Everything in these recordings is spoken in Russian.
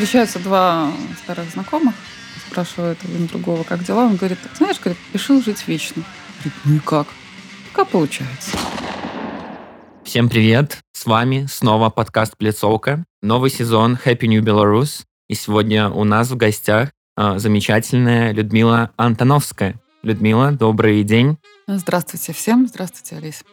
встречаются два старых знакомых, спрашивают один другого, как дела. Он говорит, знаешь, решил жить вечно. Говорит, ну и как? Как получается? Всем привет! С вами снова подкаст «Плецовка». Новый сезон Happy New Belarus. И сегодня у нас в гостях замечательная Людмила Антоновская. Людмила, добрый день. Здравствуйте всем. Здравствуйте, Олесь.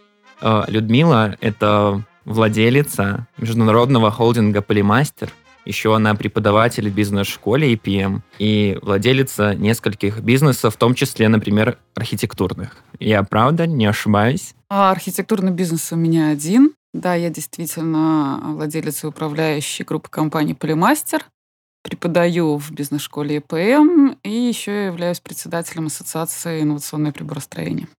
Людмила – это владелица международного холдинга Polymaster. Еще она преподаватель в бизнес-школе EPAM и владелица нескольких бизнесов, в том числе, например, архитектурных. Я правда не ошибаюсь? Архитектурный бизнес у меня один. Да, я действительно владелица и управляющей группы компании Polymaster. Преподаю в бизнес-школе ИПМ и еще являюсь председателем Ассоциации инновационного приборостроения.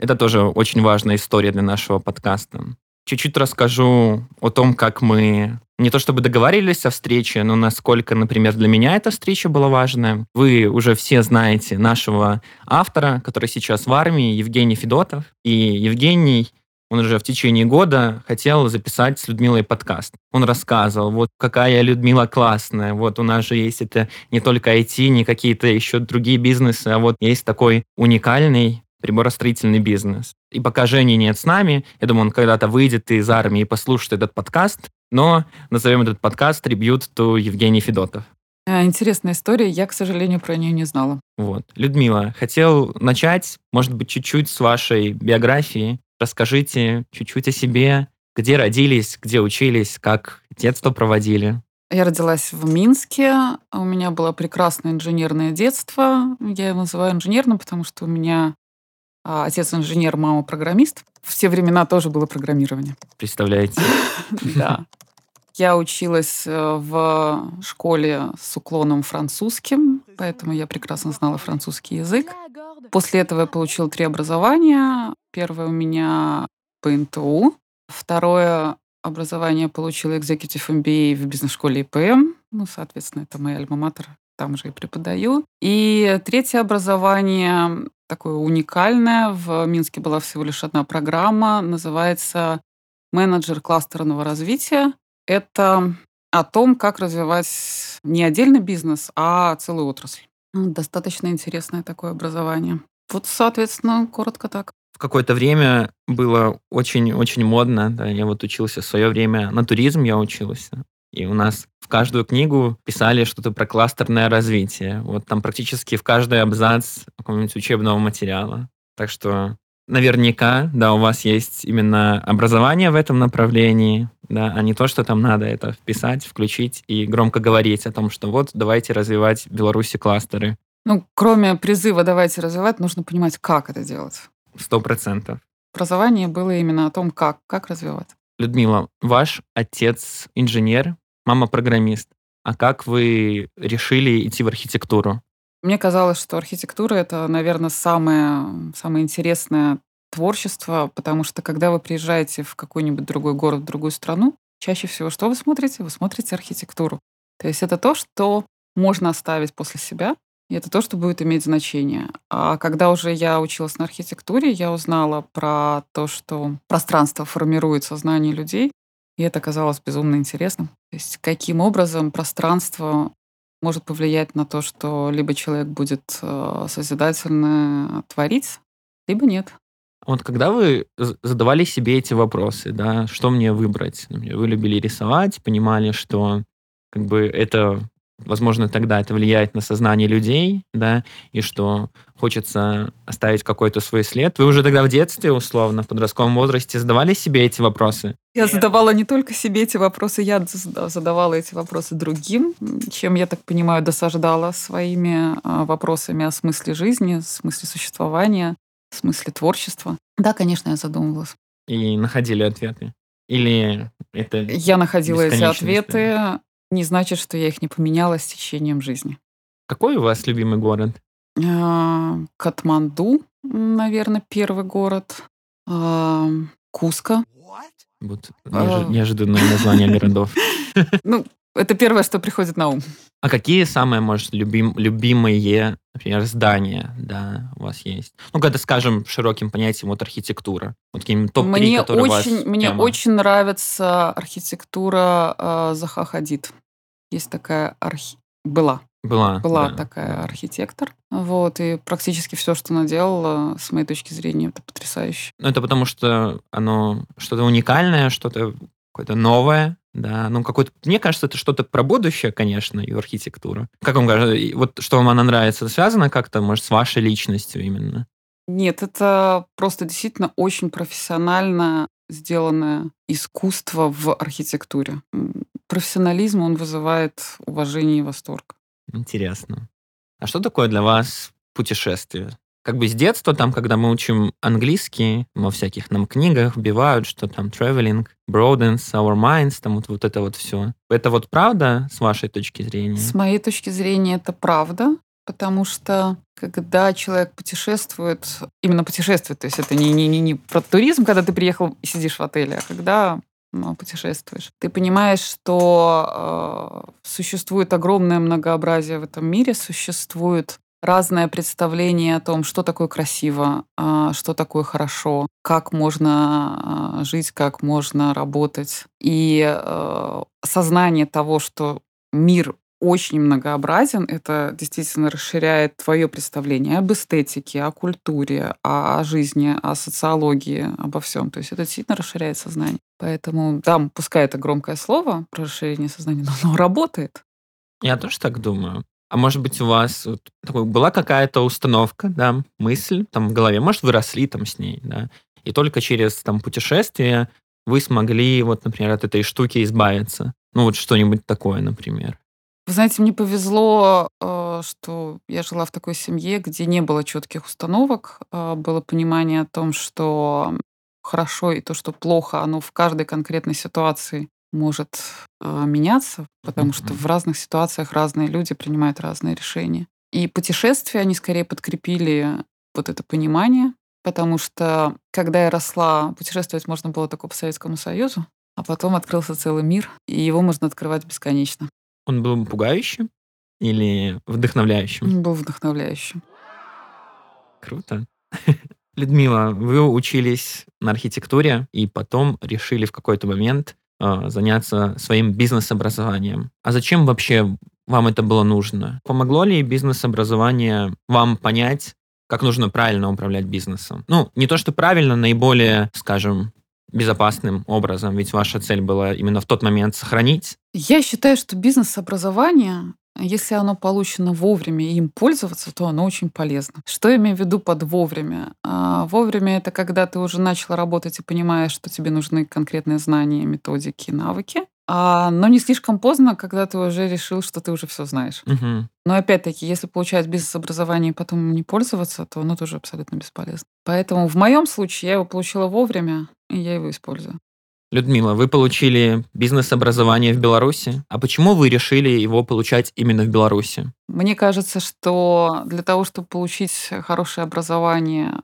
Это тоже очень важная история для нашего подкаста. Чуть-чуть расскажу о том, как мы не то чтобы договорились о встрече, но насколько, например, для меня эта встреча была важная. Вы уже все знаете нашего автора, который сейчас в армии, Евгений Федотов. И Евгений, он уже в течение года хотел записать с Людмилой подкаст. Он рассказывал, вот какая Людмила классная, вот у нас же есть это не только IT, не какие-то еще другие бизнесы, а вот есть такой уникальный приборостроительный бизнес. И пока Жени нет с нами, я думаю, он когда-то выйдет из армии и послушает этот подкаст, но назовем этот подкаст «Tribute to Евгений Федотов». Интересная история, я, к сожалению, про нее не знала. Вот. Людмила, хотел начать, может быть, чуть-чуть с вашей биографии. Расскажите чуть-чуть о себе, где родились, где учились, как детство проводили. Я родилась в Минске, у меня было прекрасное инженерное детство. Я его называю инженерным, потому что у меня отец инженер, мама программист. В те времена тоже было программирование. Представляете? Да. Я училась в школе с уклоном французским, поэтому я прекрасно знала французский язык. После этого я получила 3 образования. Первое у меня БНТУ. Второе образование я получила Executive MBA в бизнес-школе ИПМ. Ну, соответственно, это моя альма-матер. Там же и преподаю. И третье образование такое уникальное. В Минске была всего лишь одна программа. Называется «Менеджер кластерного развития». Это о том, как развивать не отдельный бизнес, а целую отрасль. Достаточно интересное такое образование. Вот, соответственно, коротко так. В какое-то время было очень-очень модно. Да, я вот учился в свое время, на туризм я учился. И у нас в каждую книгу писали что-то про кластерное развитие. Вот там практически в каждый абзац какого-нибудь учебного материала. Так что наверняка, да, у вас есть именно образование в этом направлении, да, а не то, что там надо это вписать, включить и громко говорить о том, что вот давайте развивать в Беларуси кластеры. Ну, кроме призыва «давайте развивать», нужно понимать, как это делать. 100%. Образование было именно о том, как развивать. Людмила, ваш отец инженер, мама программист. А как вы решили идти в архитектуру? Мне казалось, что архитектура — это, наверное, самое интересное творчество, потому что, когда вы приезжаете в какой-нибудь другой город, в другую страну, чаще всего что вы смотрите? Вы смотрите архитектуру. То есть это то, что можно оставить после себя, и это то, что будет иметь значение. А когда уже я училась на архитектуре, я узнала про то, что пространство формирует сознание людей, и это оказалось безумно интересным. То есть каким образом пространство может повлиять на то, что либо человек будет созидательно творить, либо нет. Вот когда вы задавали себе эти вопросы, да, что мне выбрать? Вы любили рисовать, понимали, что как бы это, возможно, тогда это влияет на сознание людей, да, и что хочется оставить какой-то свой след. Вы уже тогда в детстве, условно, в подростковом возрасте задавали себе эти вопросы? Я задавала не только себе эти вопросы, я задавала эти вопросы другим, чем, я так понимаю, досаждала своими вопросами о смысле жизни, смысле существования, смысле творчества. Да, конечно, я задумывалась. И находили ответы? Или это я находила эти ответы, не значит, что я их не поменяла с течением жизни. Какой у вас любимый город? Катманду, наверное, первый город. Куска. Вот неожиданное название городов. Ну, это первое, что приходит на ум. А какие самые, может, любимые, например, здания, да, у вас есть? Ну, когда, скажем, широким понятием, вот архитектура. Вот какие-нибудь топ-3, которые у вас... Мне очень нравится архитектура Заха Хадид. Есть такая Была такая архитектор. Вот, и практически все, что она делала, с моей точки зрения, это потрясающе. Ну, это потому что оно что-то уникальное, что-то какое-то новое, да. Ну, какое-то. Мне кажется, это что-то про будущее, конечно, и архитектура. Как вам кажется, вот что вам она нравится, связано как-то, может, с вашей личностью именно? Нет, это просто действительно очень профессионально сделанное искусство в архитектуре. Профессионализм, он вызывает уважение и восторг. Интересно. А что такое для вас путешествие? Как бы с детства, там, когда мы учим английский, во всяких нам книгах вбивают, что там traveling broadens our minds, там вот это вот все. Это вот правда с вашей точки зрения? С моей точки зрения это правда, потому что когда человек путешествует, именно путешествует, то есть это не про туризм, когда ты приехал и сидишь в отеле, а когда... путешествуешь. Ты понимаешь, что существует огромное многообразие в этом мире, существует разное представление о том, что такое красиво, что такое хорошо, как можно жить, как можно работать. И сознание того, что мир очень многообразен, это действительно расширяет твое представление об эстетике, о культуре, о жизни, о социологии, обо всем. То есть это действительно расширяет сознание. Поэтому, да, пускай это громкое слово про расширение сознания, но оно работает. Я тоже так думаю. А может быть, у вас вот была какая-то установка, да, мысль там в голове, может, вы росли там с ней, да, и только через там путешествие вы смогли, вот, например, от этой штуки избавиться. Ну, вот что-нибудь такое, например. Вы знаете, мне повезло, что я жила в такой семье, где не было четких установок, было понимание о том, что хорошо и то, что плохо, оно в каждой конкретной ситуации может меняться, потому что в разных ситуациях разные люди принимают разные решения. И путешествия, они скорее подкрепили вот это понимание, потому что, когда я росла, путешествовать можно было только по Советскому Союзу, а потом открылся целый мир, и его можно открывать бесконечно. Он был пугающим или вдохновляющим? Он был вдохновляющим. Круто. Людмила, вы учились на архитектуре и потом решили в какой-то момент заняться своим бизнес-образованием. А зачем вообще вам это было нужно? Помогло ли бизнес-образование вам понять, как нужно правильно управлять бизнесом? Ну, не то, что правильно, наиболее, скажем, безопасным образом, ведь ваша цель была именно в тот момент сохранить. Я считаю, что бизнес-образование, если оно получено вовремя и им пользоваться, то оно очень полезно. Что я имею в виду под вовремя? Вовремя — это когда ты уже начал работать и понимаешь, что тебе нужны конкретные знания, методики, навыки. Но не слишком поздно, когда ты уже решил, что ты уже все знаешь. Угу. Но опять-таки, если получать бизнес-образование и потом не пользоваться, то оно тоже абсолютно бесполезно. Поэтому в моем случае я его получила вовремя, и я его использую. Людмила, вы получили бизнес-образование в Беларуси. А почему вы решили его получать именно в Беларуси? Мне кажется, что для того, чтобы получить хорошее образование,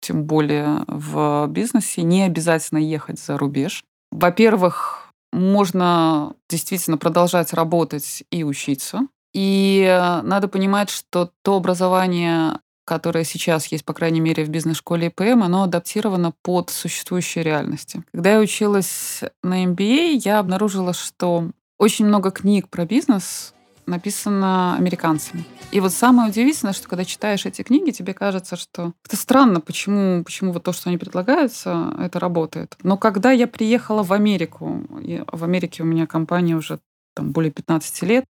тем более в бизнесе, не обязательно ехать за рубеж. Во-первых, можно действительно продолжать работать и учиться. И надо понимать, что то образование, которое сейчас есть, по крайней мере, в бизнес-школе ИПМ, оно адаптировано под существующие реальности. Когда я училась на MBA, я обнаружила, что очень много книг про бизнес написано американцами. И вот самое удивительное, что когда читаешь эти книги, тебе кажется, что это странно, почему вот то, что они предлагаются, это работает. Но когда я приехала в Америку, в Америке у меня компания уже там более 15 лет,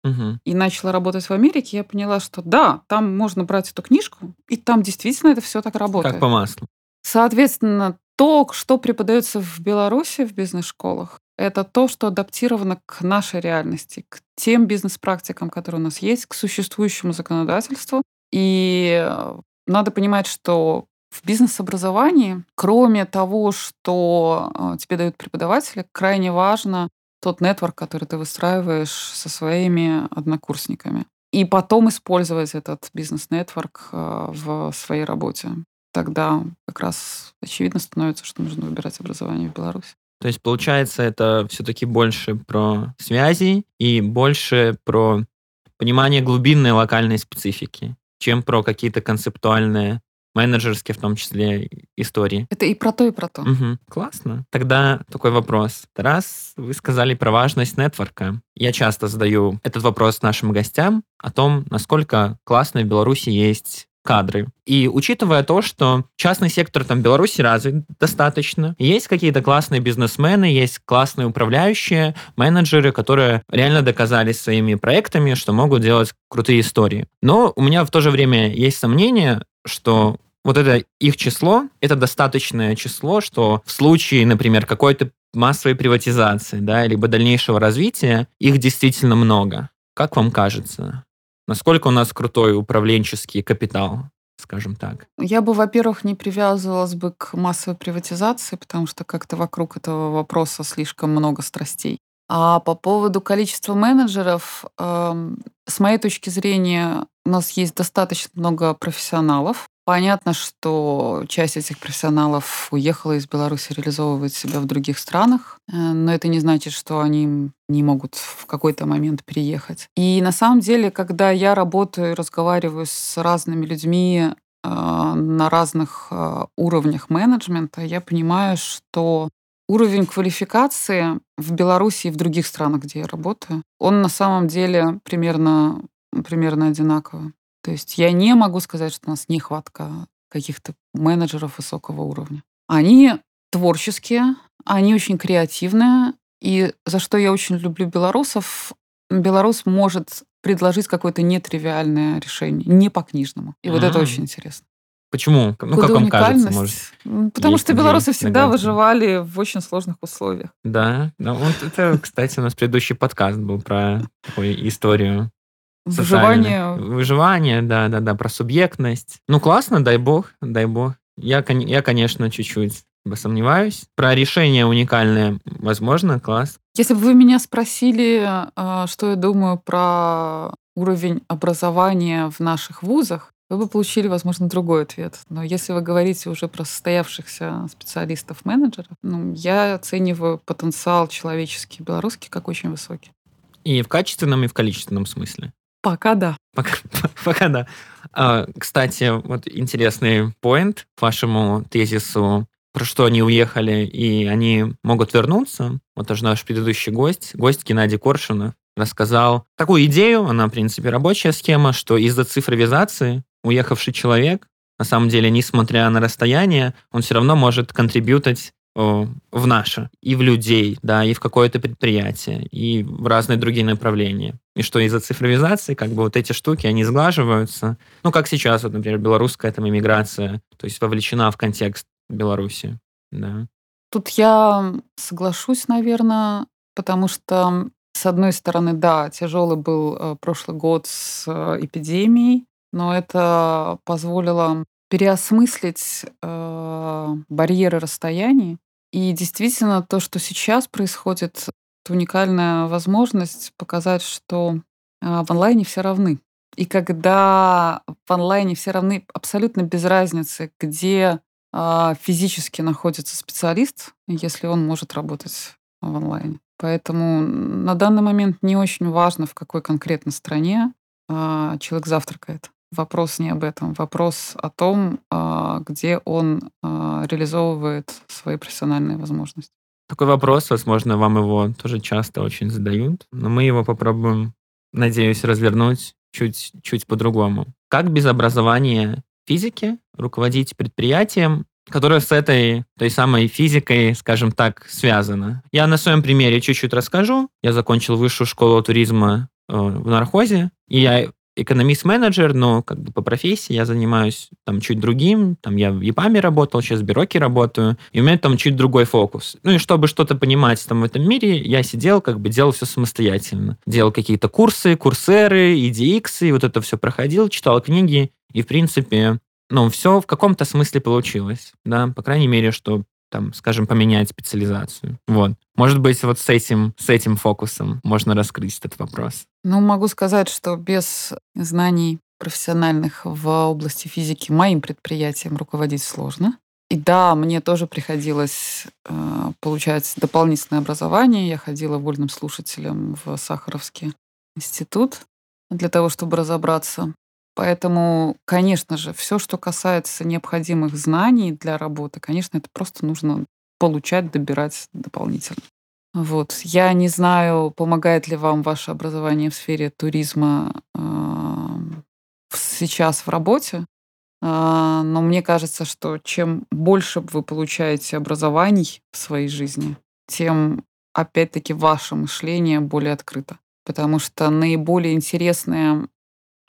и начала работать в Америке, я поняла, что да, там можно брать эту книжку, и там действительно это все так работает. Как по маслу. Соответственно, то, что преподается в Беларуси в бизнес-школах, это то, что адаптировано к нашей реальности, к тем бизнес-практикам, которые у нас есть, к существующему законодательству. И надо понимать, что в бизнес-образовании, кроме того, что тебе дают преподаватели, крайне важно тот нетворк, который ты выстраиваешь со своими однокурсниками. И потом использовать этот бизнес-нетворк в своей работе. Тогда как раз очевидно становится, что нужно выбирать образование в Беларуси. То есть, получается, это все-таки больше про связи и больше про понимание глубинной локальной специфики, чем про какие-то концептуальные менеджерские в том числе истории. Это и про то, и про то. Угу. Классно. Тогда такой вопрос. Раз вы сказали про важность нетворка, я часто задаю этот вопрос нашим гостям о том, насколько классно в Беларуси есть кадры. И учитывая то, что частный сектор там Беларуси развит достаточно, есть какие-то классные бизнесмены, есть классные управляющие, менеджеры, которые реально доказали своими проектами, что могут делать крутые истории. Но у меня в то же время есть сомнение, что вот это их число, это достаточное число, что в случае, например, какой-то массовой приватизации, да, либо дальнейшего развития, их действительно много. Как вам кажется? Насколько у нас крутой управленческий капитал, скажем так? Я бы, во-первых, не привязывалась бы к массовой приватизации, потому что как-то вокруг этого вопроса слишком много страстей. А по поводу количества менеджеров, с моей точки зрения, у нас есть достаточно много профессионалов. Понятно, что часть этих профессионалов уехала из Беларуси реализовывать себя в других странах, но это не значит, что они не могут в какой-то момент переехать. И на самом деле, когда я работаю и разговариваю с разными людьми на разных уровнях менеджмента, я понимаю, что уровень квалификации в Беларуси и в других странах, где я работаю, он на самом деле примерно одинаковый. То есть я не могу сказать, что у нас нехватка каких-то менеджеров высокого уровня. Они творческие, они очень креативные. И за что я очень люблю белорусов, белорус может предложить какое-то нетривиальное решение, не по-книжному. И вот это очень интересно. Почему? Ну, как вам кажется, может? Потому что белорусы всегда выживали в очень сложных условиях. Да. Ну, вот это, кстати, у нас предыдущий подкаст был про такую историю. Выживание. Выживание, да, про субъектность. Ну, классно, дай бог. Я, конечно, чуть-чуть сомневаюсь. Про решение уникальное, возможно, класс. Если бы вы меня спросили, что я думаю про уровень образования в наших вузах, вы бы получили, возможно, другой ответ. Но если вы говорите уже про состоявшихся специалистов-менеджеров, я оцениваю потенциал человеческий, белорусский, как очень высокий. И в качественном, и в количественном смысле. Пока да. Пока да. Кстати, вот интересный поинт к вашему тезису, про что они уехали, и они могут вернуться. Вот тоже наш предыдущий гость Геннадий Коршуна, рассказал такую идею, она, в принципе, рабочая схема, что из-за цифровизации уехавший человек, на самом деле, несмотря на расстояние, он все равно может контрибьютать в наше, и в людей, да, и в какое-то предприятие, и в разные другие направления. И что из-за цифровизации, как бы вот эти штуки, они сглаживаются. Как сейчас, вот, например, белорусская там иммиграция, то есть вовлечена в контекст Беларуси, да. Тут я соглашусь, наверное, потому что, с одной стороны, да, тяжелый был прошлый год с эпидемией, но это позволило переосмыслить барьеры расстояний. И действительно, то, что сейчас происходит, это уникальная возможность показать, что в онлайне все равны. И когда в онлайне все равны, абсолютно без разницы, где физически находится специалист, если он может работать в онлайне. Поэтому на данный момент не очень важно, в какой конкретно стране человек завтракает. Вопрос не об этом. Вопрос о том, где он реализовывает свои профессиональные возможности. Такой вопрос, возможно, вам его тоже часто очень задают, но мы его попробуем, надеюсь, развернуть чуть по-другому. Как без образования физики руководить предприятием, которое с этой, той самой физикой, скажем так, связано? Я на своем примере чуть-чуть расскажу. Я закончил высшую школу туризма в Нархозе, и я экономист-менеджер, но как бы по профессии я занимаюсь там чуть другим. Там я в ИПАМе работал, сейчас в Бироке работаю, и у меня там чуть другой фокус. И чтобы что-то понимать там в этом мире, я сидел, как бы делал все самостоятельно. Делал какие-то курсы, курсеры, EDX, и вот это все проходил, читал книги, и в принципе, все в каком-то смысле получилось, да, по крайней мере, что там, скажем, поменять специализацию. Вот. Может быть, вот с этим фокусом можно раскрыть этот вопрос. Могу сказать, что без знаний профессиональных в области физики моим предприятием руководить сложно. И да, мне тоже приходилось получать дополнительное образование. Я ходила вольным слушателем в Сахаровский институт для того, чтобы разобраться. Поэтому, конечно же, все, что касается необходимых знаний для работы, конечно, это просто нужно получать, добирать дополнительно. Вот. Я не знаю, помогает ли вам ваше образование в сфере туризма сейчас в работе, но мне кажется, что чем больше вы получаете образований в своей жизни, тем, опять-таки, ваше мышление более открыто. Потому что наиболее интересные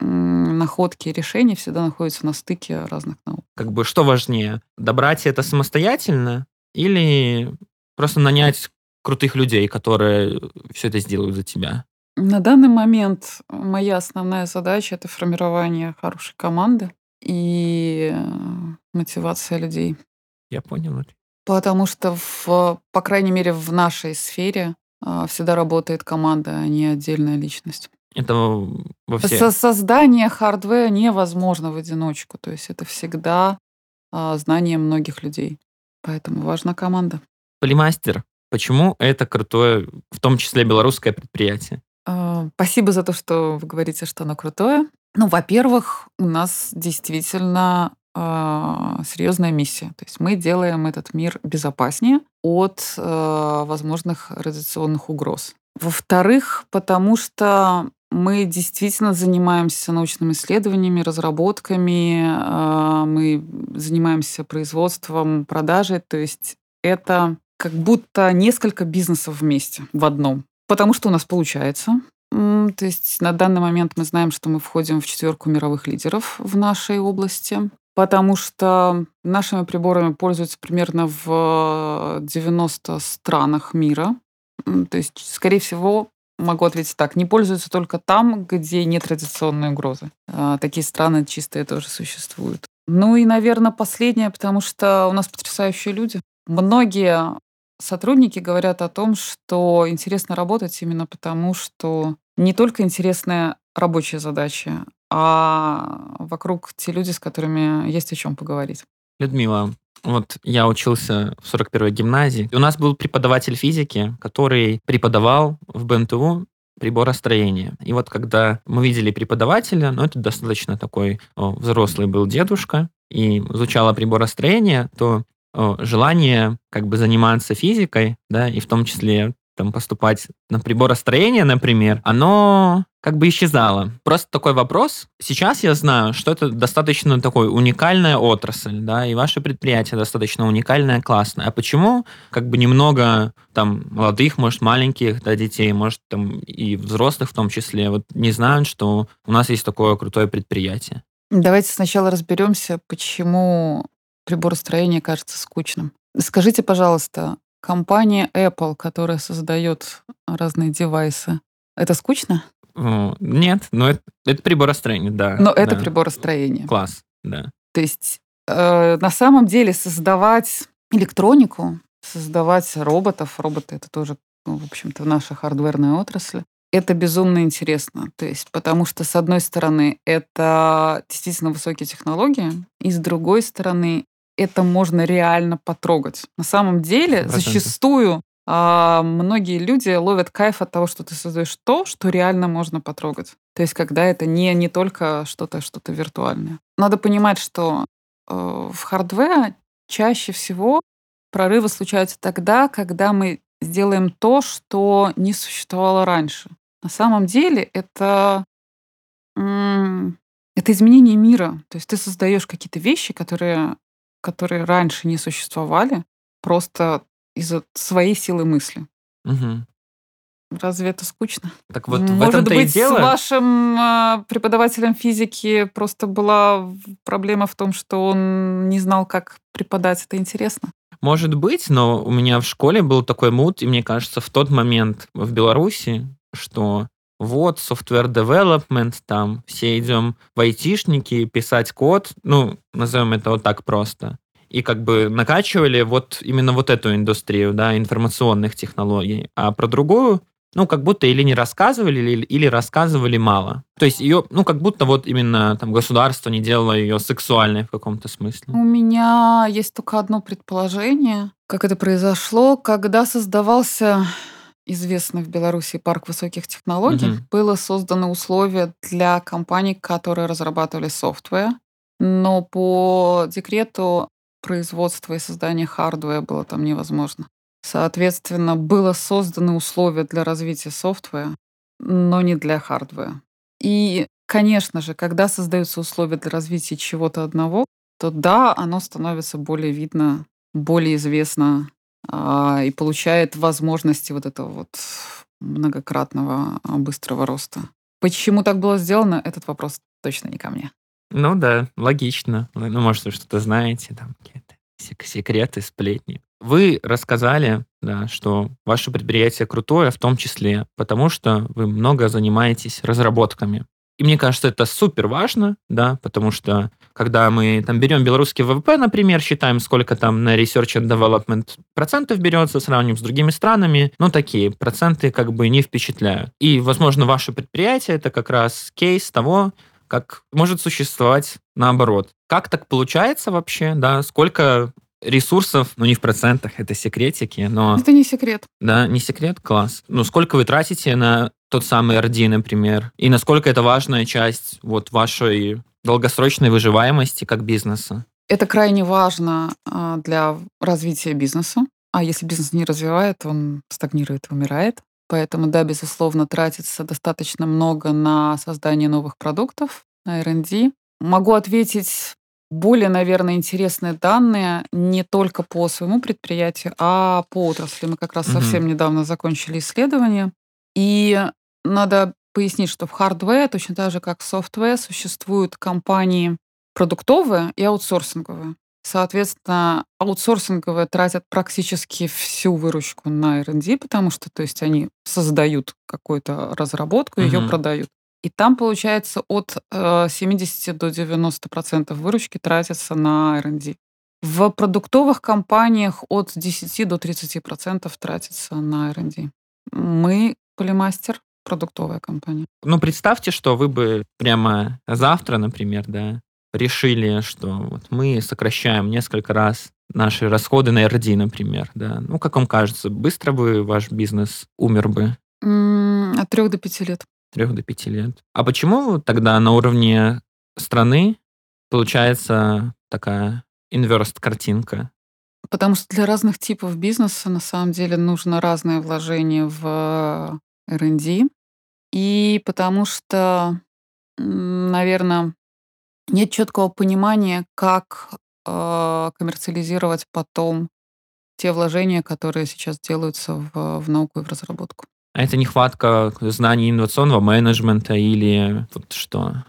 находки и решения всегда находятся на стыке разных наук. Как бы что важнее, добрать это самостоятельно или просто нанять крутых людей, которые все это сделают за тебя? На данный момент моя основная задача — это формирование хорошей команды и мотивация людей. Я понял. Потому что, по крайней мере, в нашей сфере всегда работает команда, а не отдельная личность. Это во все... Создание хардвера невозможно в одиночку. То есть это всегда знание многих людей. Поэтому важна команда. Polymaster. Почему это крутое, в том числе белорусское предприятие? Спасибо за то, что вы говорите, что оно крутое. Ну, во-первых, у нас действительно серьезная миссия. То есть мы делаем этот мир безопаснее от возможных радиационных угроз. Во-вторых, потому что мы действительно занимаемся научными исследованиями, разработками, мы занимаемся производством, продажей. То есть это как будто несколько бизнесов вместе в одном. Потому что у нас получается. То есть на данный момент мы знаем, что мы входим в 4 мировых лидеров в нашей области, потому что нашими приборами пользуются примерно в 90 странах мира. То есть, скорее всего, могу ответить так, не пользуются только там, где нет радиационной угрозы. Такие страны чистые тоже существуют. Ну и, наверное, последнее, потому что у нас потрясающие люди. Многие сотрудники говорят о том, что интересно работать именно потому, что не только интересные рабочие задачи, а вокруг те люди, с которыми есть о чем поговорить. Людмила, вот я учился в 41-й гимназии. У нас был преподаватель физики, который преподавал в БНТУ приборостроение. И вот когда мы видели преподавателя, это достаточно такой взрослый был дедушка, и изучала приборостроение, то желание как бы заниматься физикой, да, и в том числе там поступать на приборостроение, например, оно как бы исчезало. Просто такой вопрос. Сейчас я знаю, что это достаточно такой уникальная отрасль, да, и ваше предприятие достаточно уникальное, классное. А почему как бы немного там молодых, может, маленьких, да, детей, может, там и взрослых в том числе, вот не знают, что у нас есть такое крутое предприятие? Давайте сначала разберемся, почему приборостроение кажется скучным. Скажите, пожалуйста, компания Apple, которая создает разные девайсы, это скучно? Нет, но это приборостроение, да. Но да. Это приборостроение. Класс, да. То есть на самом деле создавать электронику, создавать роботов, роботы — это тоже, в общем-то, наша хардверная отрасль, это безумно интересно. То есть, потому что, с одной стороны, это действительно высокие технологии, и с другой стороны, это можно реально потрогать. На самом деле, 100%. Зачастую многие люди ловят кайф от того, что ты создаешь то, что реально можно потрогать. То есть, когда это не только что-то виртуальное. Надо понимать, что в хардвер чаще всего прорывы случаются тогда, когда мы сделаем то, что не существовало раньше. На самом деле это изменение мира. То есть ты создаешь какие-то вещи, которые раньше не существовали, просто из-за своей силы мысли. Угу. Разве это скучно? Так вот, может в этом-то быть, и дело. С вашим преподавателем физики просто была проблема в том, что он не знал, как преподать. Это интересно. Может быть, но у меня в школе был такой мут, и мне кажется, в тот момент в Беларуси, что вот software development, там все идем в айтишники, писать код, назовем это вот так просто. И как бы накачивали вот именно вот эту индустрию, да, информационных технологий. А про другую, как будто или не рассказывали, или рассказывали мало. То есть ее, как будто вот именно там государство не делало ее сексуальной в каком-то смысле. У меня есть только одно предположение, как это произошло. Когда создавался известный в Беларуси парк высоких технологий, было созданы условия для компаний, которые разрабатывали софтвер, но по декрету производство и создание хардвера было там невозможно. Соответственно, было созданы условия для развития софтвера, но не для хардвера. И, конечно же, когда создаются условия для развития чего-то одного, то да, оно становится более видно, более известно и получает возможности вот этого вот многократного быстрого роста. Почему так было сделано, этот вопрос точно не ко мне. Ну да, логично. Ну, может, вы что-то знаете, там какие-то секреты, сплетни. Вы рассказали, да, что ваше предприятие крутое, в том числе потому, что вы много занимаетесь разработками. И мне кажется, это супер важно, да, потому что когда мы там берем белорусский ВВП, например, считаем, сколько там на research and development процентов берется, сравним с другими странами, но такие проценты как бы не впечатляют. И, возможно, ваше предприятие – это как раз кейс того, как может существовать наоборот. Как так получается вообще, да, сколько ресурсов, ну не в процентах, это секретики, но... Это не секрет. Да, не секрет, класс. Ну сколько вы тратите на тот самый R&D, например, и насколько это важная часть вот вашей долгосрочной выживаемости как бизнеса? Это крайне важно для развития бизнеса. А если бизнес не развивает, он стагнирует, умирает. Поэтому, да, безусловно, тратится достаточно много на создание новых продуктов, на R&D. Могу ответить более, наверное, интересные данные не только по своему предприятию, а по отрасли. Мы как раз совсем недавно закончили исследование. И надо пояснить, что в хардвер, точно так же, как в софтвер, существуют компании продуктовые и аутсорсинговые. Соответственно, аутсорсинговые тратят практически всю выручку на R&D, потому что, то есть, они создают какую-то разработку, ее продают. И там, получается, от 70 до 90% выручки тратится на R&D. В продуктовых компаниях от 10 до 30% тратится на R&D. Мы Polymaster, продуктовая компания. Ну, представьте, что вы бы прямо завтра, например, да, решили, что вот мы сокращаем несколько раз наши расходы на R&D, например, да. Ну, как вам кажется, быстро бы ваш бизнес умер бы? От 3 до 5 лет. 3 до 5 лет. А почему тогда на уровне страны получается такая инверс-картинка? Потому что для разных типов бизнеса на самом деле нужно разное вложение в R&D. И потому что, наверное, нет четкого понимания, как коммерциализировать потом те вложения, которые сейчас делаются в науку и в разработку. А это нехватка знаний инновационного менеджмента или вот что?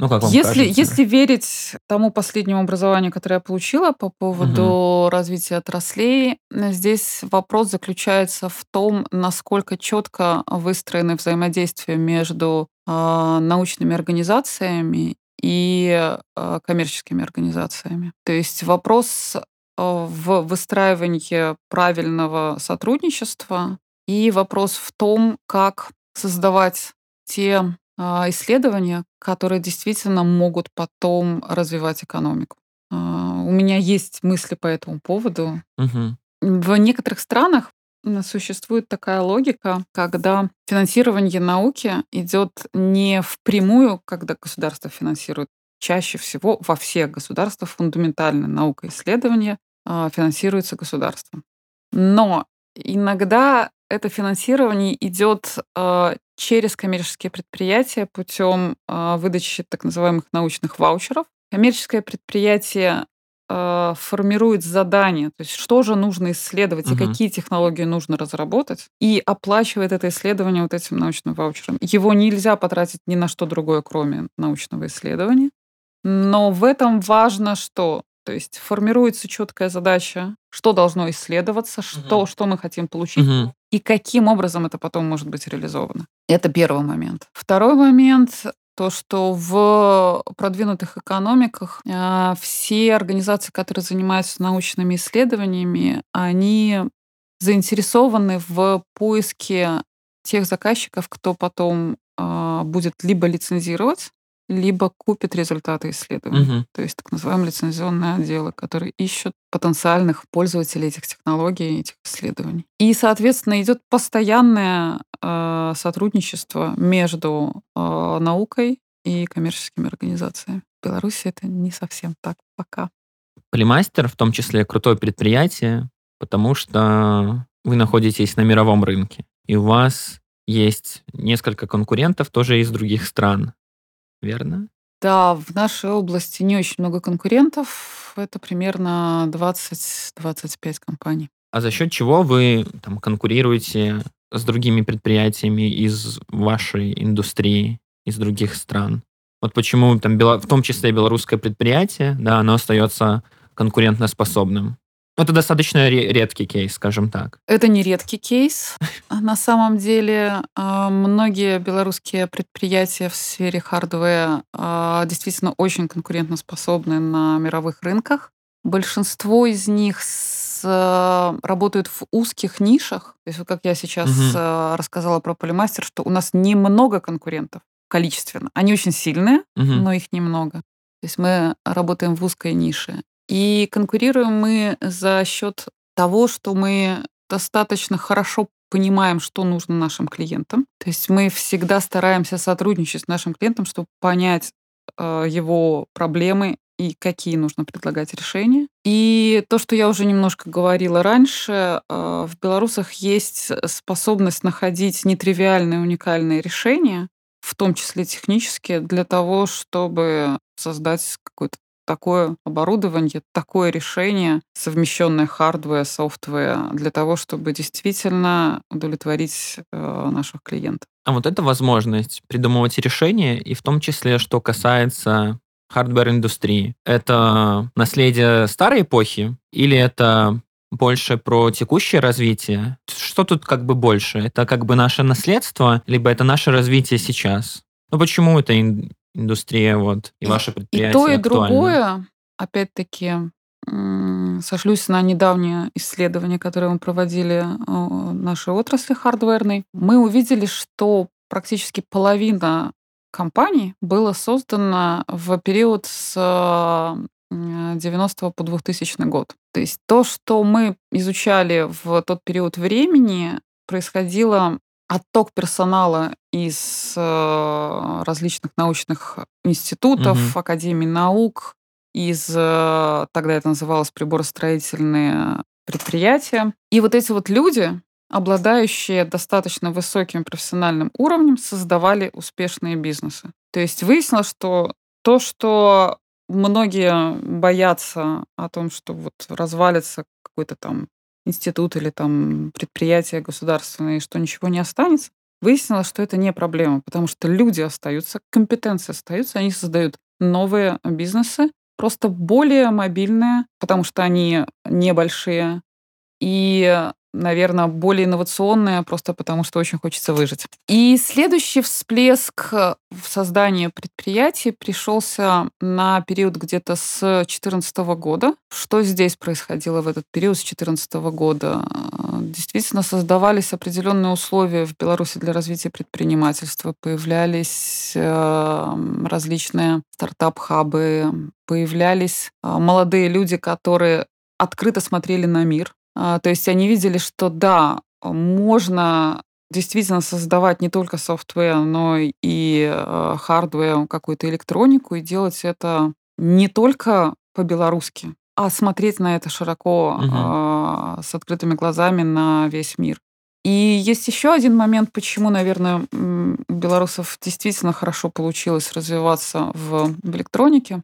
Ну, как вам кажется? Если верить тому последнему образованию, которое я получила по поводу развития отраслей, здесь вопрос заключается в том, насколько четко выстроены взаимодействия между научными организациями и коммерческими организациями. То есть вопрос в выстраивании правильного сотрудничества и вопрос в том, как создавать те исследования, которые действительно могут потом развивать экономику. У меня есть мысли по этому поводу. В некоторых странах существует такая логика, когда финансирование науки идет не впрямую, когда государство финансирует. Чаще всего во всех государствах фундаментальная наука и исследования финансируется государством. Но иногда это финансирование идет через коммерческие предприятия путем выдачи так называемых научных ваучеров. Коммерческое предприятие формирует задание, то есть что же нужно исследовать и какие технологии нужно разработать, и оплачивает это исследование вот этим научным ваучером. Его нельзя потратить ни на что другое, кроме научного исследования. Но в этом важно, что... То есть формируется четкая задача, что должно исследоваться, что мы хотим получить и каким образом это потом может быть реализовано. Это первый момент. Второй момент – то, что в продвинутых экономиках все организации, которые занимаются научными исследованиями, они заинтересованы в поиске тех заказчиков, кто потом будет либо лицензировать либо купит результаты исследований. Угу. То есть так называемые лицензионные отделы, которые ищут потенциальных пользователей этих технологий, этих исследований. И, соответственно, идет постоянное сотрудничество между наукой и коммерческими организациями. В Беларуси это не совсем так пока. Polymaster в том числе крутое предприятие, потому что вы находитесь на мировом рынке, и у вас есть несколько конкурентов тоже из других стран, верно? Да, в нашей области не очень много конкурентов, это примерно 20-25 компаний. А за счет чего вы там конкурируете с другими предприятиями из вашей индустрии, из других стран? Вот почему там, в том числе белорусское предприятие, да, оно остается конкурентоспособным. Это достаточно редкий кейс, скажем так. Это не редкий кейс. На самом деле, многие белорусские предприятия в сфере хардвера действительно очень конкурентоспособны на мировых рынках. Большинство из них работают в узких нишах. То есть, как я сейчас рассказала про Polymaster, что у нас немного конкурентов количественно. Они очень сильные, но их немного. То есть мы работаем в узкой нише. И конкурируем мы за счет того, что мы достаточно хорошо понимаем, что нужно нашим клиентам. То есть мы всегда стараемся сотрудничать с нашим клиентом, чтобы понять его проблемы и какие нужно предлагать решения. И то, что я уже немножко говорила раньше, в белорусах есть способность находить нетривиальные, уникальные решения, в том числе технические, для того, чтобы создать какой-то такое оборудование, такое решение, совмещенное хардвер, софтвер, для того, чтобы действительно удовлетворить наших клиентов. А вот эта возможность придумывать решения, и в том числе, что касается хардвер-индустрии, это наследие старой эпохи или это больше про текущее развитие? Что тут как бы больше? Это как бы наше наследство, либо это наше развитие сейчас? Ну почему это индустрия, вот, и ваше предприятие актуально? И то, и другое, опять-таки, сошлюсь на недавнее исследование, которое мы проводили в нашей отрасли хардверной. Мы увидели, что практически половина компаний было создано в период с 90-го по 2000 год. То есть то, что мы изучали в тот период времени, происходило отток персонала из различных научных институтов, академий наук, из, тогда это называлось, приборостроительные предприятия. И вот эти вот люди, обладающие достаточно высоким профессиональным уровнем, создавали успешные бизнесы. То есть выяснилось, что то, что многие боятся о том, что вот развалится какой-то там институт или там предприятия государственные, что ничего не останется, выяснилось, что это не проблема, потому что люди остаются, компетенции остаются, они создают новые бизнесы, просто более мобильные, потому что они небольшие, и, наверное, более инновационные, просто потому что очень хочется выжить. И следующий всплеск в создании предприятий пришелся на период где-то с 2014 года. Что здесь происходило в этот период с 2014 года? Действительно, создавались определенные условия в Беларуси для развития предпринимательства, появлялись различные стартап-хабы, появлялись молодые люди, которые открыто смотрели на мир. То есть они видели, что да, можно действительно создавать не только софтвер, но и хардвер, какую-то электронику, и делать это не только по-белорусски, а смотреть на это широко, с открытыми глазами на весь мир. И есть еще один момент, почему, наверное, у белорусов действительно хорошо получилось развиваться в электронике.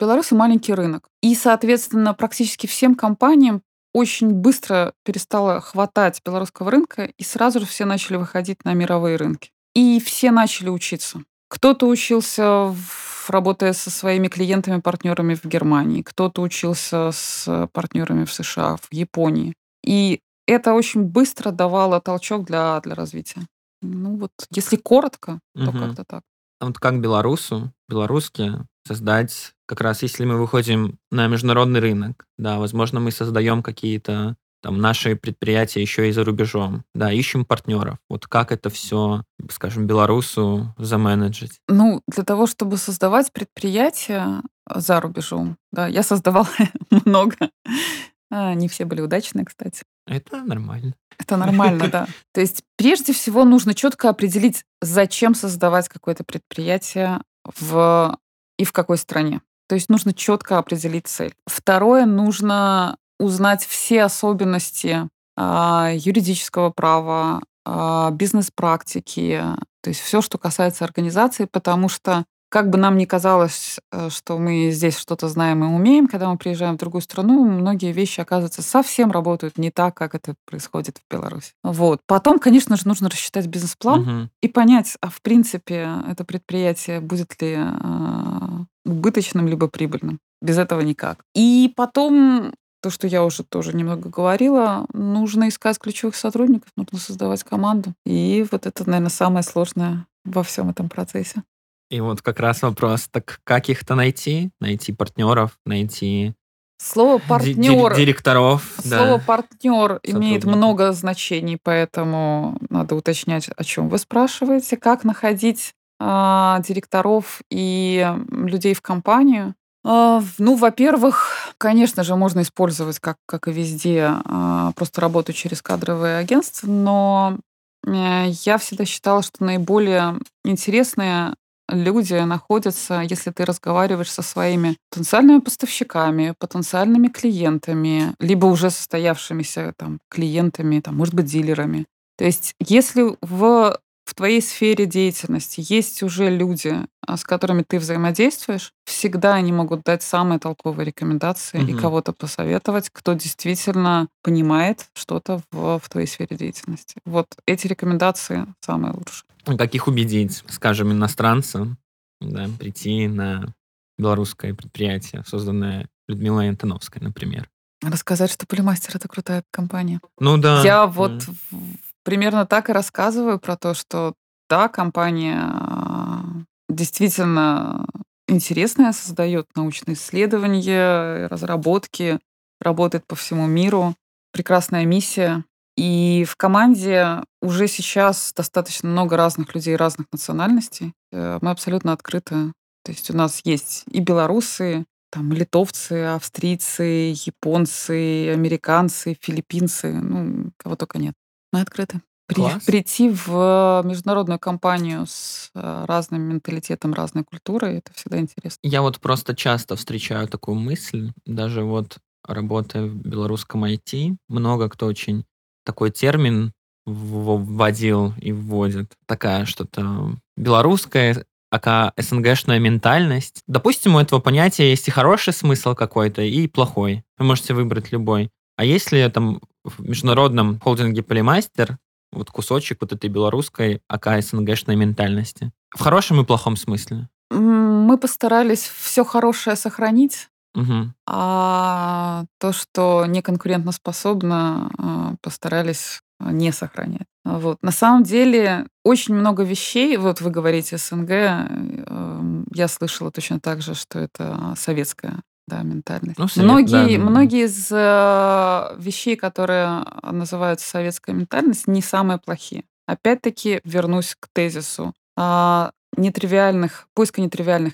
Беларусь — маленький рынок. И, соответственно, практически всем компаниям очень быстро перестало хватать белорусского рынка, и сразу же все начали выходить на мировые рынки. И все начали учиться. Кто-то учился, работая со своими клиентами, партнерами в Германии, кто-то учился с партнерами в США, в Японии. И это очень быстро давало толчок для развития. Ну вот, если коротко, то как-то так. А вот как белорусу, белорусские, создать, как раз если мы выходим на международный рынок, да, возможно, мы создаем какие-то там наши предприятия еще и за рубежом. Да, ищем партнеров. Вот как это все, скажем, белорусу заменеджить? Ну, для того, чтобы создавать предприятия за рубежом, да, я создавала много. Не все были удачные, кстати. Это нормально. Это нормально, да. То есть прежде всего нужно четко определить, зачем создавать какое-то предприятие и в какой стране. То есть нужно четко определить цель. Второе, нужно узнать все особенности юридического права, бизнес-практики, то есть все, что касается организации, потому что как бы нам ни казалось, что мы здесь что-то знаем и умеем, когда мы приезжаем в другую страну, многие вещи, оказывается, совсем работают не так, как это происходит в Беларуси. Вот. Потом, конечно же, нужно рассчитать бизнес-план и понять, а в принципе это предприятие будет ли убыточным либо прибыльным. Без этого никак. И потом, то, что я уже тоже немного говорила, нужно искать ключевых сотрудников, нужно создавать команду. И вот это, наверное, самое сложное во всем этом процессе. И вот как раз вопрос, так как их-то найти? Найти партнеров, найти слово партнер, директоров. Слово да, партнер имеет много значений, поэтому надо уточнять, о чем вы спрашиваете. Как находить директоров и людей в компанию? Ну, во-первых, конечно же, можно использовать, как и везде, просто работу через кадровые агентства, но я всегда считала, что наиболее интересные люди находятся, если ты разговариваешь со своими потенциальными поставщиками, потенциальными клиентами, либо уже состоявшимися там, клиентами, там, может быть, дилерами. То есть если в твоей сфере деятельности есть уже люди, с которыми ты взаимодействуешь, всегда они могут дать самые толковые рекомендации и кого-то посоветовать, кто действительно понимает что-то в твоей сфере деятельности. Вот эти рекомендации самые лучшие. Как их убедить, скажем, иностранцам, да, прийти на белорусское предприятие, созданное Людмилой Антоновской, например? Рассказать, что Polymaster — это крутая компания. Ну да. Я вот примерно так и рассказываю про то, что да, компания действительно интересная, создает научные исследования, разработки, работает по всему миру, прекрасная миссия. И в команде уже сейчас достаточно много разных людей, разных национальностей. Мы абсолютно открыты. То есть у нас есть и белорусы, там, литовцы, австрийцы, японцы, американцы, филиппинцы. Ну, кого только нет. Мы открыты. Прийти в международную компанию с разным менталитетом, разной культурой, это всегда интересно. Я вот просто часто встречаю такую мысль, даже вот работая в белорусском IT, много кто очень такой термин вводил и вводит. Такая что-то белорусская, ака СНГшная ментальность. Допустим, у этого понятия есть и хороший смысл какой-то, и плохой. Вы можете выбрать любой. А если там в международном холдинге Polymaster вот кусочек вот этой белорусской ака СНГшной ментальности? В хорошем и плохом смысле? Мы постарались все хорошее сохранить, а то, что неконкурентоспособно, постарались не сохранять. Вот. На самом деле очень много вещей, вот вы говорите СНГ, я слышала точно так же, что это советская, да, ментальность. Ну, многие из вещей, которые называются советская ментальность, не самые плохие. Опять-таки вернусь к тезису поиска нетривиальных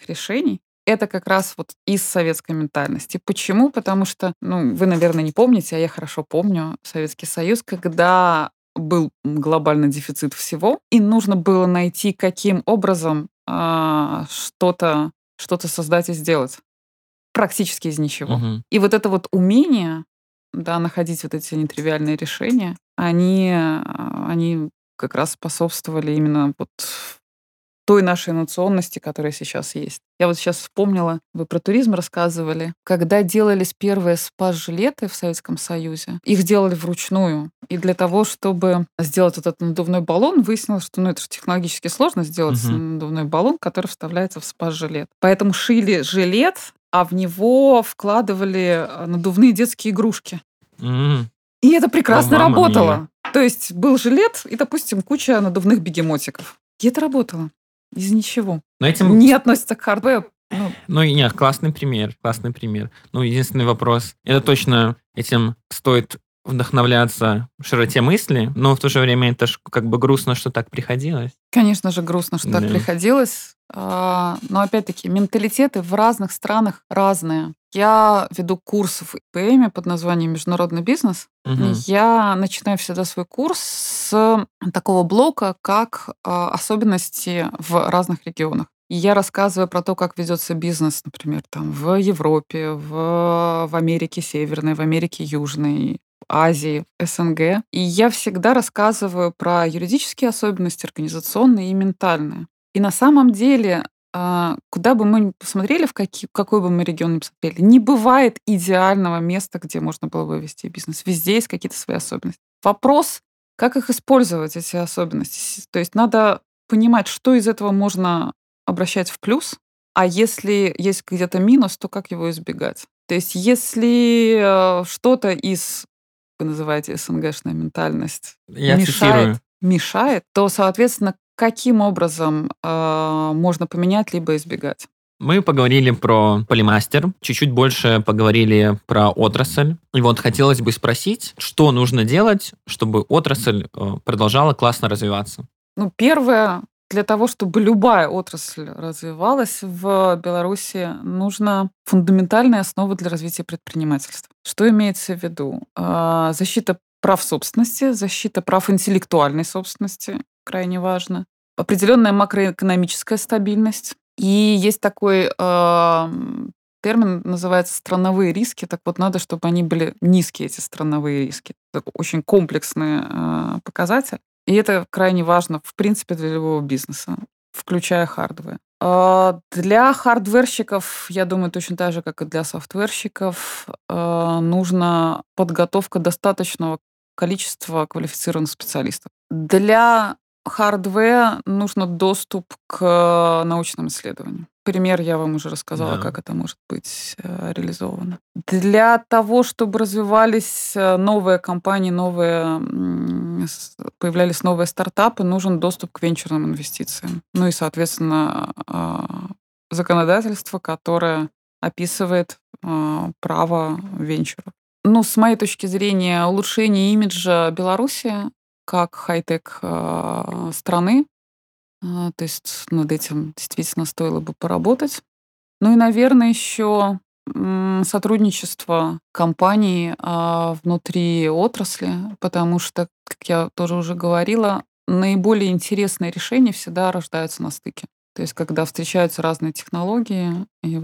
решений. Это как раз вот из советской ментальности. Почему? Потому что, ну, вы, наверное, не помните, а я хорошо помню Советский Союз, когда был глобальный дефицит всего, и нужно было найти, каким образом что-то создать и сделать. Практически из ничего. И вот это вот умение, да, находить вот эти нетривиальные решения, они как раз способствовали именно вот той нашей инновационности, которая сейчас есть. Я вот сейчас вспомнила, вы про туризм рассказывали. Когда делались первые спас-жилеты в Советском Союзе, их делали вручную. И для того, чтобы сделать вот этот надувной баллон, выяснилось, что это же технологически сложно сделать надувной баллон, который вставляется в спас-жилет. Поэтому шили жилет, а в него вкладывали надувные детские игрушки. И это прекрасно работало. То есть был жилет и, допустим, куча надувных бегемотиков. И это работало. Из ничего. Но этим не относится к хардвею. Ну, нет, классный пример. Ну, единственный вопрос. Это точно этим стоит вдохновляться в широте мысли, но в то же время это же как бы грустно, что так приходилось. Конечно же, грустно, что так приходилось. Но опять-таки, менталитеты в разных странах разные. Я веду курс в ИПМ под названием «Международный бизнес». Угу. Я начинаю всегда свой курс с такого блока, как особенности в разных регионах. И я рассказываю про то, как ведется бизнес, например, там, в Европе, в Америке Северной, в Америке Южной, Азии, СНГ. И я всегда рассказываю про юридические особенности, организационные и ментальные. И на самом деле, куда бы мы ни посмотрели, в какой бы мы регион ни посмотрели, не бывает идеального места, где можно было бы вести бизнес. Везде есть какие-то свои особенности. Вопрос, как их использовать, эти особенности. То есть надо понимать, что из этого можно обращать в плюс, а если есть где-то минус, то как его избегать. То есть если что-то из, вы называете, СНГшная ментальность, мешает, то, соответственно, каким образом можно поменять либо избегать? Мы поговорили про Polymaster, чуть-чуть больше поговорили про отрасль. И вот хотелось бы спросить, что нужно делать, чтобы отрасль продолжала классно развиваться? Ну, первое, для того, чтобы любая отрасль развивалась в Беларуси, нужна фундаментальная основа для развития предпринимательства. Что имеется в виду? Защита прав собственности, защита прав интеллектуальной собственности, крайне важно. Определенная макроэкономическая стабильность. И есть такой термин, называется страновые риски. Так вот, надо, чтобы они были низкие, эти страновые риски. Это очень комплексный показатель. И это крайне важно, в принципе, для любого бизнеса, включая хардвер. Для хардверщиков, я думаю, точно так же, как и для софтверщиков, нужна подготовка достаточного количества квалифицированных специалистов. Для хардвер нужен доступ к научным исследованиям. Пример я вам уже рассказала, как это может быть реализовано. Для того, чтобы развивались новые компании, появлялись новые стартапы, нужен доступ к венчурным инвестициям. Ну и, соответственно, законодательство, которое описывает право венчуров. Ну, с моей точки зрения, улучшение имиджа Беларуси как хай-тек страны. То есть над этим действительно стоило бы поработать. Ну и, наверное, еще сотрудничество компаний внутри отрасли, потому что, как я тоже уже говорила, наиболее интересные решения всегда рождаются на стыке. То есть когда встречаются разные технологии, и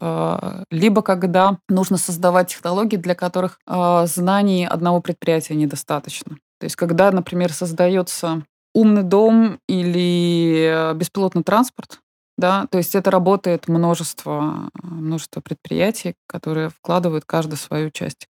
либо когда нужно создавать технологии, для которых знаний одного предприятия недостаточно. То есть когда, например, создается умный дом или беспилотный транспорт, да, то есть это работает множество предприятий, которые вкладывают каждый свою часть.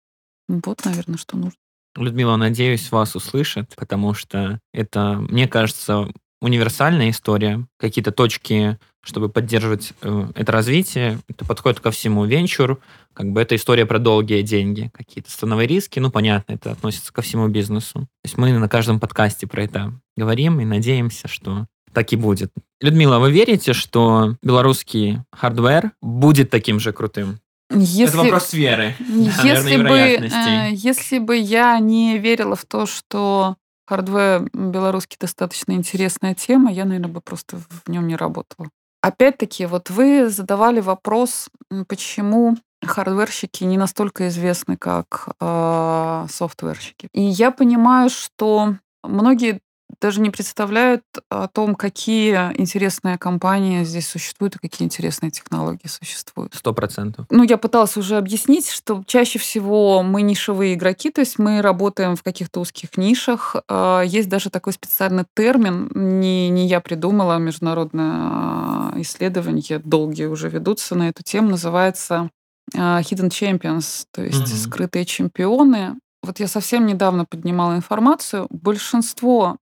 Вот, наверное, что нужно. Людмила, надеюсь, вас услышат, потому что это, мне кажется, универсальная история. Какие-то точки, чтобы поддерживать это развитие, это подходит ко всему. Венчур, как бы это история про долгие деньги, какие-то становые риски, ну, понятно, это относится ко всему бизнесу. То есть мы на каждом подкасте про это говорим и надеемся, что так и будет. Людмила, вы верите, что белорусский хардвер будет таким же крутым? Это вопрос веры, наверное, вероятностей. Если бы я не верила в то, что хардвер белорусский достаточно интересная тема, я, наверное, бы просто в нем не работала. Опять-таки, вот вы задавали вопрос, почему хардверщики не настолько известны, как софтверщики. И я понимаю, что многие даже не представляют о том, какие интересные компании здесь существуют и какие интересные технологии существуют. 100%. Ну, я пыталась уже объяснить, что чаще всего мы нишевые игроки, то есть мы работаем в каких-то узких нишах. Есть даже такой специальный термин, не я придумала, международные исследования долгие уже ведутся на эту тему, называется hidden champions, то есть скрытые чемпионы. Вот я совсем недавно поднимала информацию. Большинство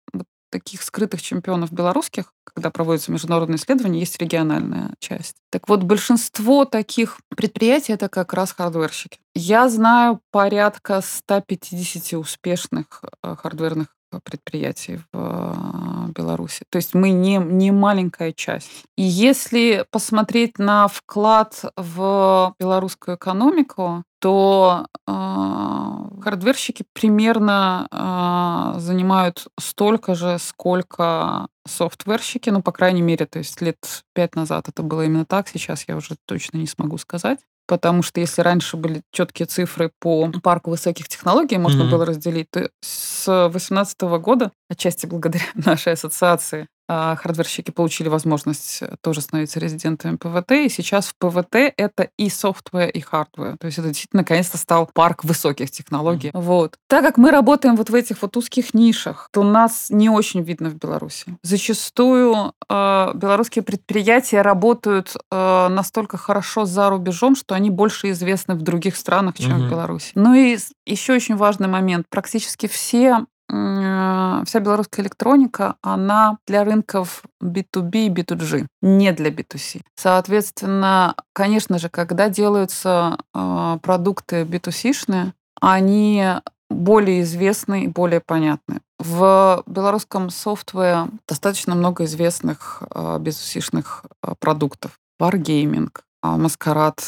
таких скрытых чемпионов белорусских, когда проводятся международные исследования, есть региональная часть. Так вот, большинство таких предприятий — это как раз хардверщики. Я знаю порядка 150 успешных хардверных предприятий в Беларуси. То есть мы не маленькая часть. И если посмотреть на вклад в белорусскую экономику, то хардверщики примерно занимают столько же, сколько софтверщики, ну, по крайней мере, то есть 5 лет назад это было именно так, сейчас я уже точно не смогу сказать. Потому что если раньше были четкие цифры по парку высоких технологий, можно было разделить, то с 2018 года, отчасти благодаря нашей ассоциации, хардверщики получили возможность тоже становиться резидентами ПВТ, и сейчас в ПВТ это и софтвер, и хардвер. То есть это действительно, наконец-то, стал парк высоких технологий. Вот. Так как мы работаем вот в этих вот узких нишах, то нас не очень видно в Беларуси. Зачастую белорусские предприятия работают настолько хорошо за рубежом, что они больше известны в других странах, чем в Беларуси. Ну и еще очень важный момент. Практически вся белорусская электроника, она для рынков B2B и B2G, не для B2C. Соответственно, конечно же, когда делаются продукты B2C-шные, они более известны и более понятны. В белорусском софтвере достаточно много известных B2C-шных продуктов. Wargaming, Маскарад,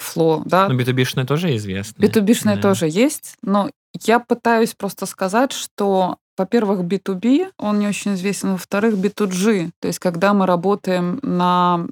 Фло. Да? Но B2B-шные тоже известны. B2B-шные тоже есть, но я пытаюсь просто сказать, что, во-первых, B2B, он не очень известен, во-вторых, B2G, то есть когда мы работаем на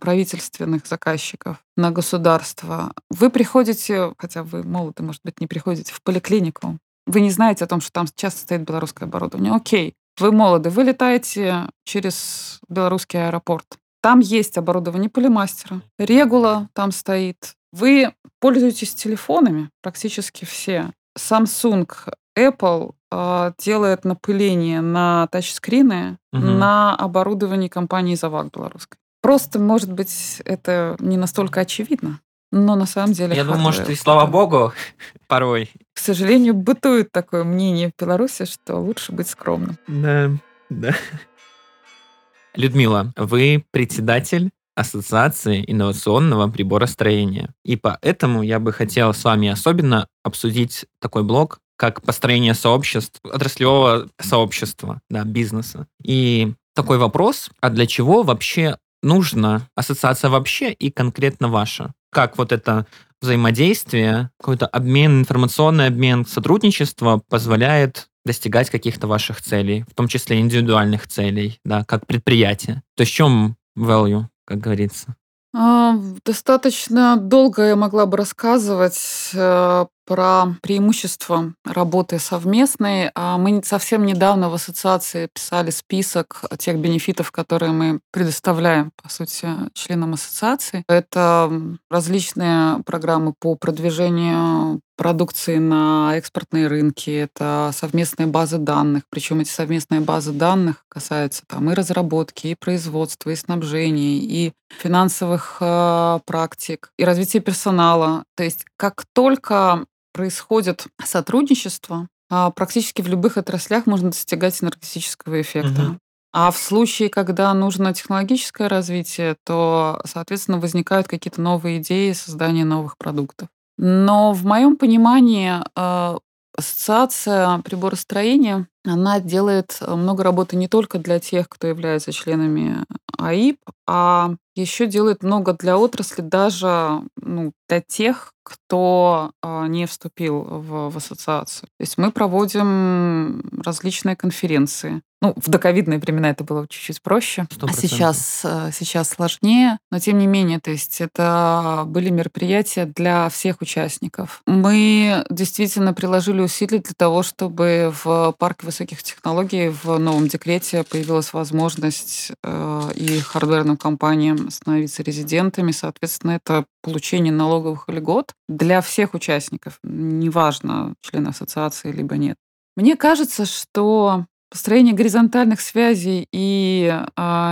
правительственных заказчиков, на государство. Вы приходите, хотя вы молоды, может быть, не приходите, в поликлинику, вы не знаете о том, что там часто стоит белорусское оборудование. Окей, вы молоды, вы летаете через белорусский аэропорт. Там есть оборудование Polymaster, Регула там стоит. Вы пользуетесь телефонами практически все. Samsung, Apple делает напыление на тачскрины на оборудовании компании «Заваг» белорусской. Просто, может быть, это не настолько очевидно, но на самом деле... Я думаю, может, и слава богу, порой. К сожалению, бытует такое мнение в Беларуси, что лучше быть скромным. Да, да. Людмила, вы председатель Ассоциации инновационного приборостроения. И поэтому я бы хотел с вами особенно обсудить такой блок, как построение сообществ, отраслевого сообщества, да, бизнеса. И такой вопрос, а для чего вообще нужна ассоциация вообще и конкретно ваша? Как вот это взаимодействие, какой-то обмен, информационный обмен, сотрудничество позволяет достигать каких-то ваших целей, в том числе индивидуальных целей, да, как предприятие? То есть в чем value, как говорится? Достаточно долго я могла бы рассказывать про преимущества работы совместной. Мы совсем недавно в ассоциации писали список тех бенефитов, которые мы предоставляем, по сути, членам ассоциации. Это различные программы по продвижению продукции на экспортные рынки, это совместные базы данных, причем эти совместные базы данных касаются там и разработки, и производства, и снабжения, и финансовых практик, и развития персонала. То есть как только происходит сотрудничество, практически в любых отраслях можно достигать синергетического эффекта. А в случае, когда нужно технологическое развитие, то, соответственно, возникают какие-то новые идеи создания новых продуктов. Но в моем понимании ассоциация приборостроения, она делает много работы не только для тех, кто является членами АИП, а еще делает много для отрасли, даже для тех, кто не вступил в ассоциацию. То есть мы проводим различные конференции. В доковидные времена это было чуть-чуть проще, 100%. А сейчас сложнее. Но тем не менее, то есть это были мероприятия для всех участников. Мы действительно приложили усилия для того, чтобы в парке высоких технологий в новом декрете появилась возможность и хардверным компаниям становиться резидентами. Соответственно, это получение налоговых льгот для всех участников, неважно, член ассоциации либо нет. Мне кажется, что построение горизонтальных связей и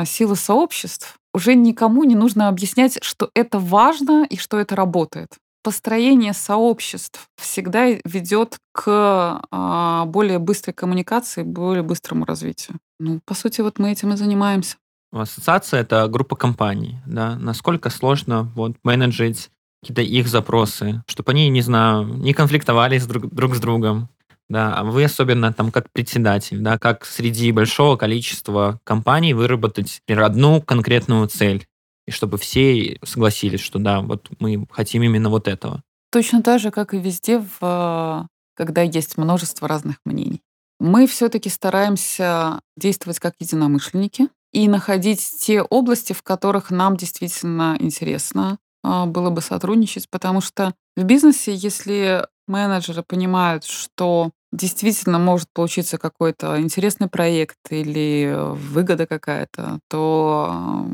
силы сообществ уже никому не нужно объяснять, что это важно и что это работает. Построение сообществ всегда ведет к более быстрой коммуникации, более быстрому развитию. По сути, вот мы этим и занимаемся. Ассоциация — это группа компаний. Да? Насколько сложно менеджить какие-то их запросы, чтобы они, не конфликтовали друг с другом. Да, вы особенно там как председатель, да, как среди большого количества компаний выработать одну конкретную цель, и чтобы все согласились, что да, вот мы хотим именно вот этого. Точно так же, как и везде, когда есть множество разных мнений. Мы все-таки стараемся действовать как единомышленники и находить те области, в которых нам действительно интересно было бы сотрудничать, потому что в бизнесе, если менеджеры понимают, что действительно может получиться какой-то интересный проект или выгода какая-то, то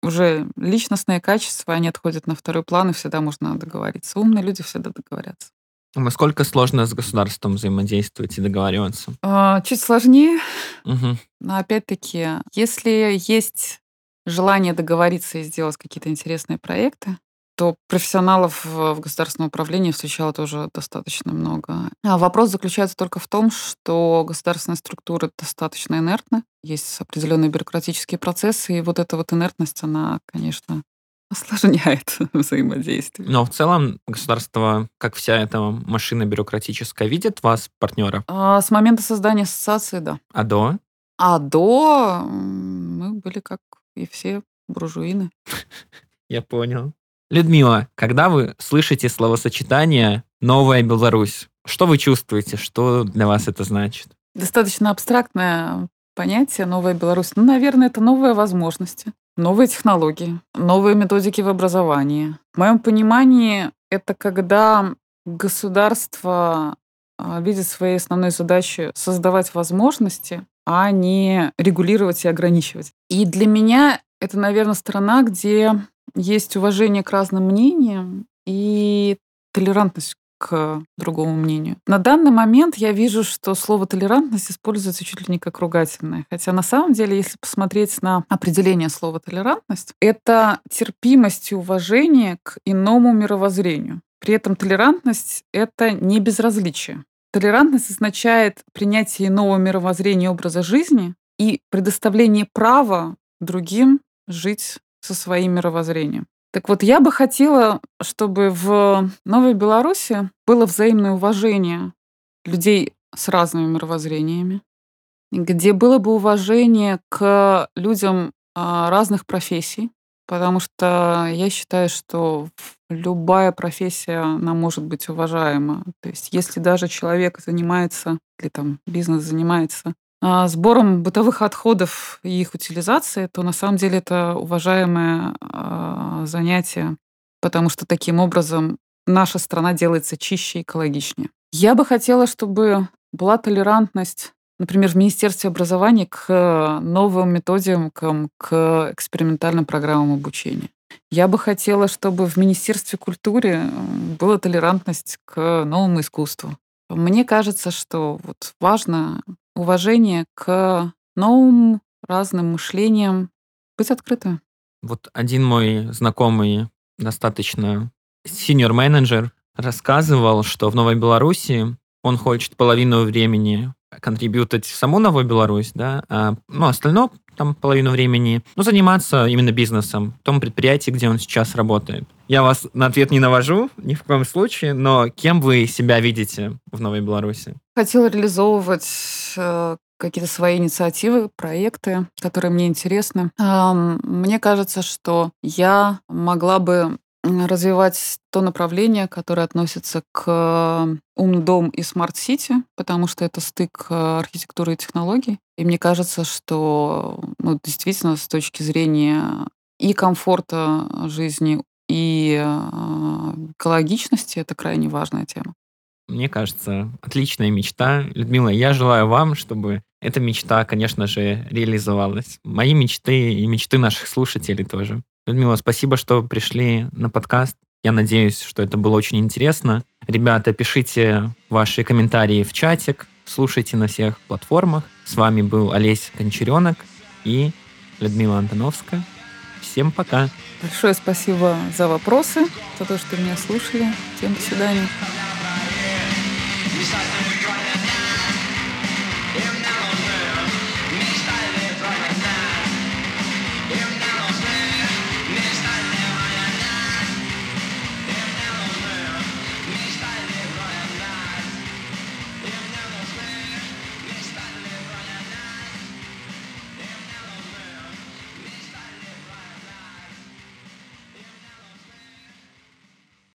уже личностные качества, они отходят на второй план, и всегда можно договориться. Умные люди всегда договорятся. Насколько сложно с государством взаимодействовать и договариваться? Чуть сложнее. Угу. Но опять-таки, если есть желание договориться и сделать какие-то интересные проекты, то профессионалов в государственном управлении встречала тоже достаточно много. А вопрос заключается только в том, что государственные структуры достаточно инертны, есть определенные бюрократические процессы, и вот эта вот инертность, она, конечно, осложняет взаимодействие. Но в целом государство, как вся эта машина бюрократическая, видит вас, партнера? С момента создания ассоциации, да. А до? А до мы были, как и все, буржуины. Я понял. Людмила, когда вы слышите словосочетание «Новая Беларусь», что вы чувствуете, что для вас это значит? Достаточно абстрактное понятие «Новая Беларусь». Ну, наверное, это новые возможности, новые технологии, новые методики в образовании. В моем понимании, это когда государство видит своей основной задачей создавать возможности, а не регулировать и ограничивать. И для меня это, наверное, страна, где есть уважение к разным мнениям и толерантность к другому мнению. На данный момент я вижу, что слово «толерантность» используется чуть ли не как ругательное. Хотя на самом деле, если посмотреть на определение слова «толерантность», это терпимость и уважение к иному мировоззрению. При этом толерантность — это не безразличие. Толерантность означает принятие иного мировоззрения и образа жизни и предоставление права другим жить со своим мировоззрением. Так вот, я бы хотела, чтобы в Новой Беларуси было взаимное уважение людей с разными мировоззрениями, где было бы уважение к людям разных профессий, потому что я считаю, что любая профессия, она может быть уважаема. То есть если даже человек занимается, или там бизнес занимается сбором бытовых отходов и их утилизацией, то на самом деле это уважаемое занятие, потому что таким образом наша страна делается чище и экологичнее. Я бы хотела, чтобы была толерантность, например, в Министерстве образования к новым методикам, к экспериментальным программам обучения. Я бы хотела, чтобы в Министерстве культуры была толерантность к новому искусству. Мне кажется, что вот важно уважение к новым разным мышлениям, быть открытым. Вот один мой знакомый, достаточно сеньор-менеджер, рассказывал, что в Новой Беларуси он хочет половину времени контрибьютить в саму Новую Беларусь, да, а остальное, там, половину времени, заниматься именно бизнесом в том предприятии, где он сейчас работает. Я вас на ответ не навожу, ни в коем случае, но кем вы себя видите в Новой Беларуси? Хотела реализовывать какие-то свои инициативы, проекты, которые мне интересны. Мне кажется, что я могла бы развивать то направление, которое относится к умдом и смарт-сити, потому что это стык архитектуры и технологий. И мне кажется, что действительно с точки зрения и комфорта жизни, и экологичности это крайне важная тема. Мне кажется, отличная мечта. Людмила, я желаю вам, чтобы эта мечта, конечно же, реализовалась. Мои мечты и мечты наших слушателей тоже. Людмила, спасибо, что пришли на подкаст. Я надеюсь, что это было очень интересно. Ребята, пишите ваши комментарии в чатик, слушайте на всех платформах. С вами был Олесь Кончаренок и Людмила Антоновская. Всем пока. Большое спасибо за вопросы, за то, что меня слушали. Всем до свидания.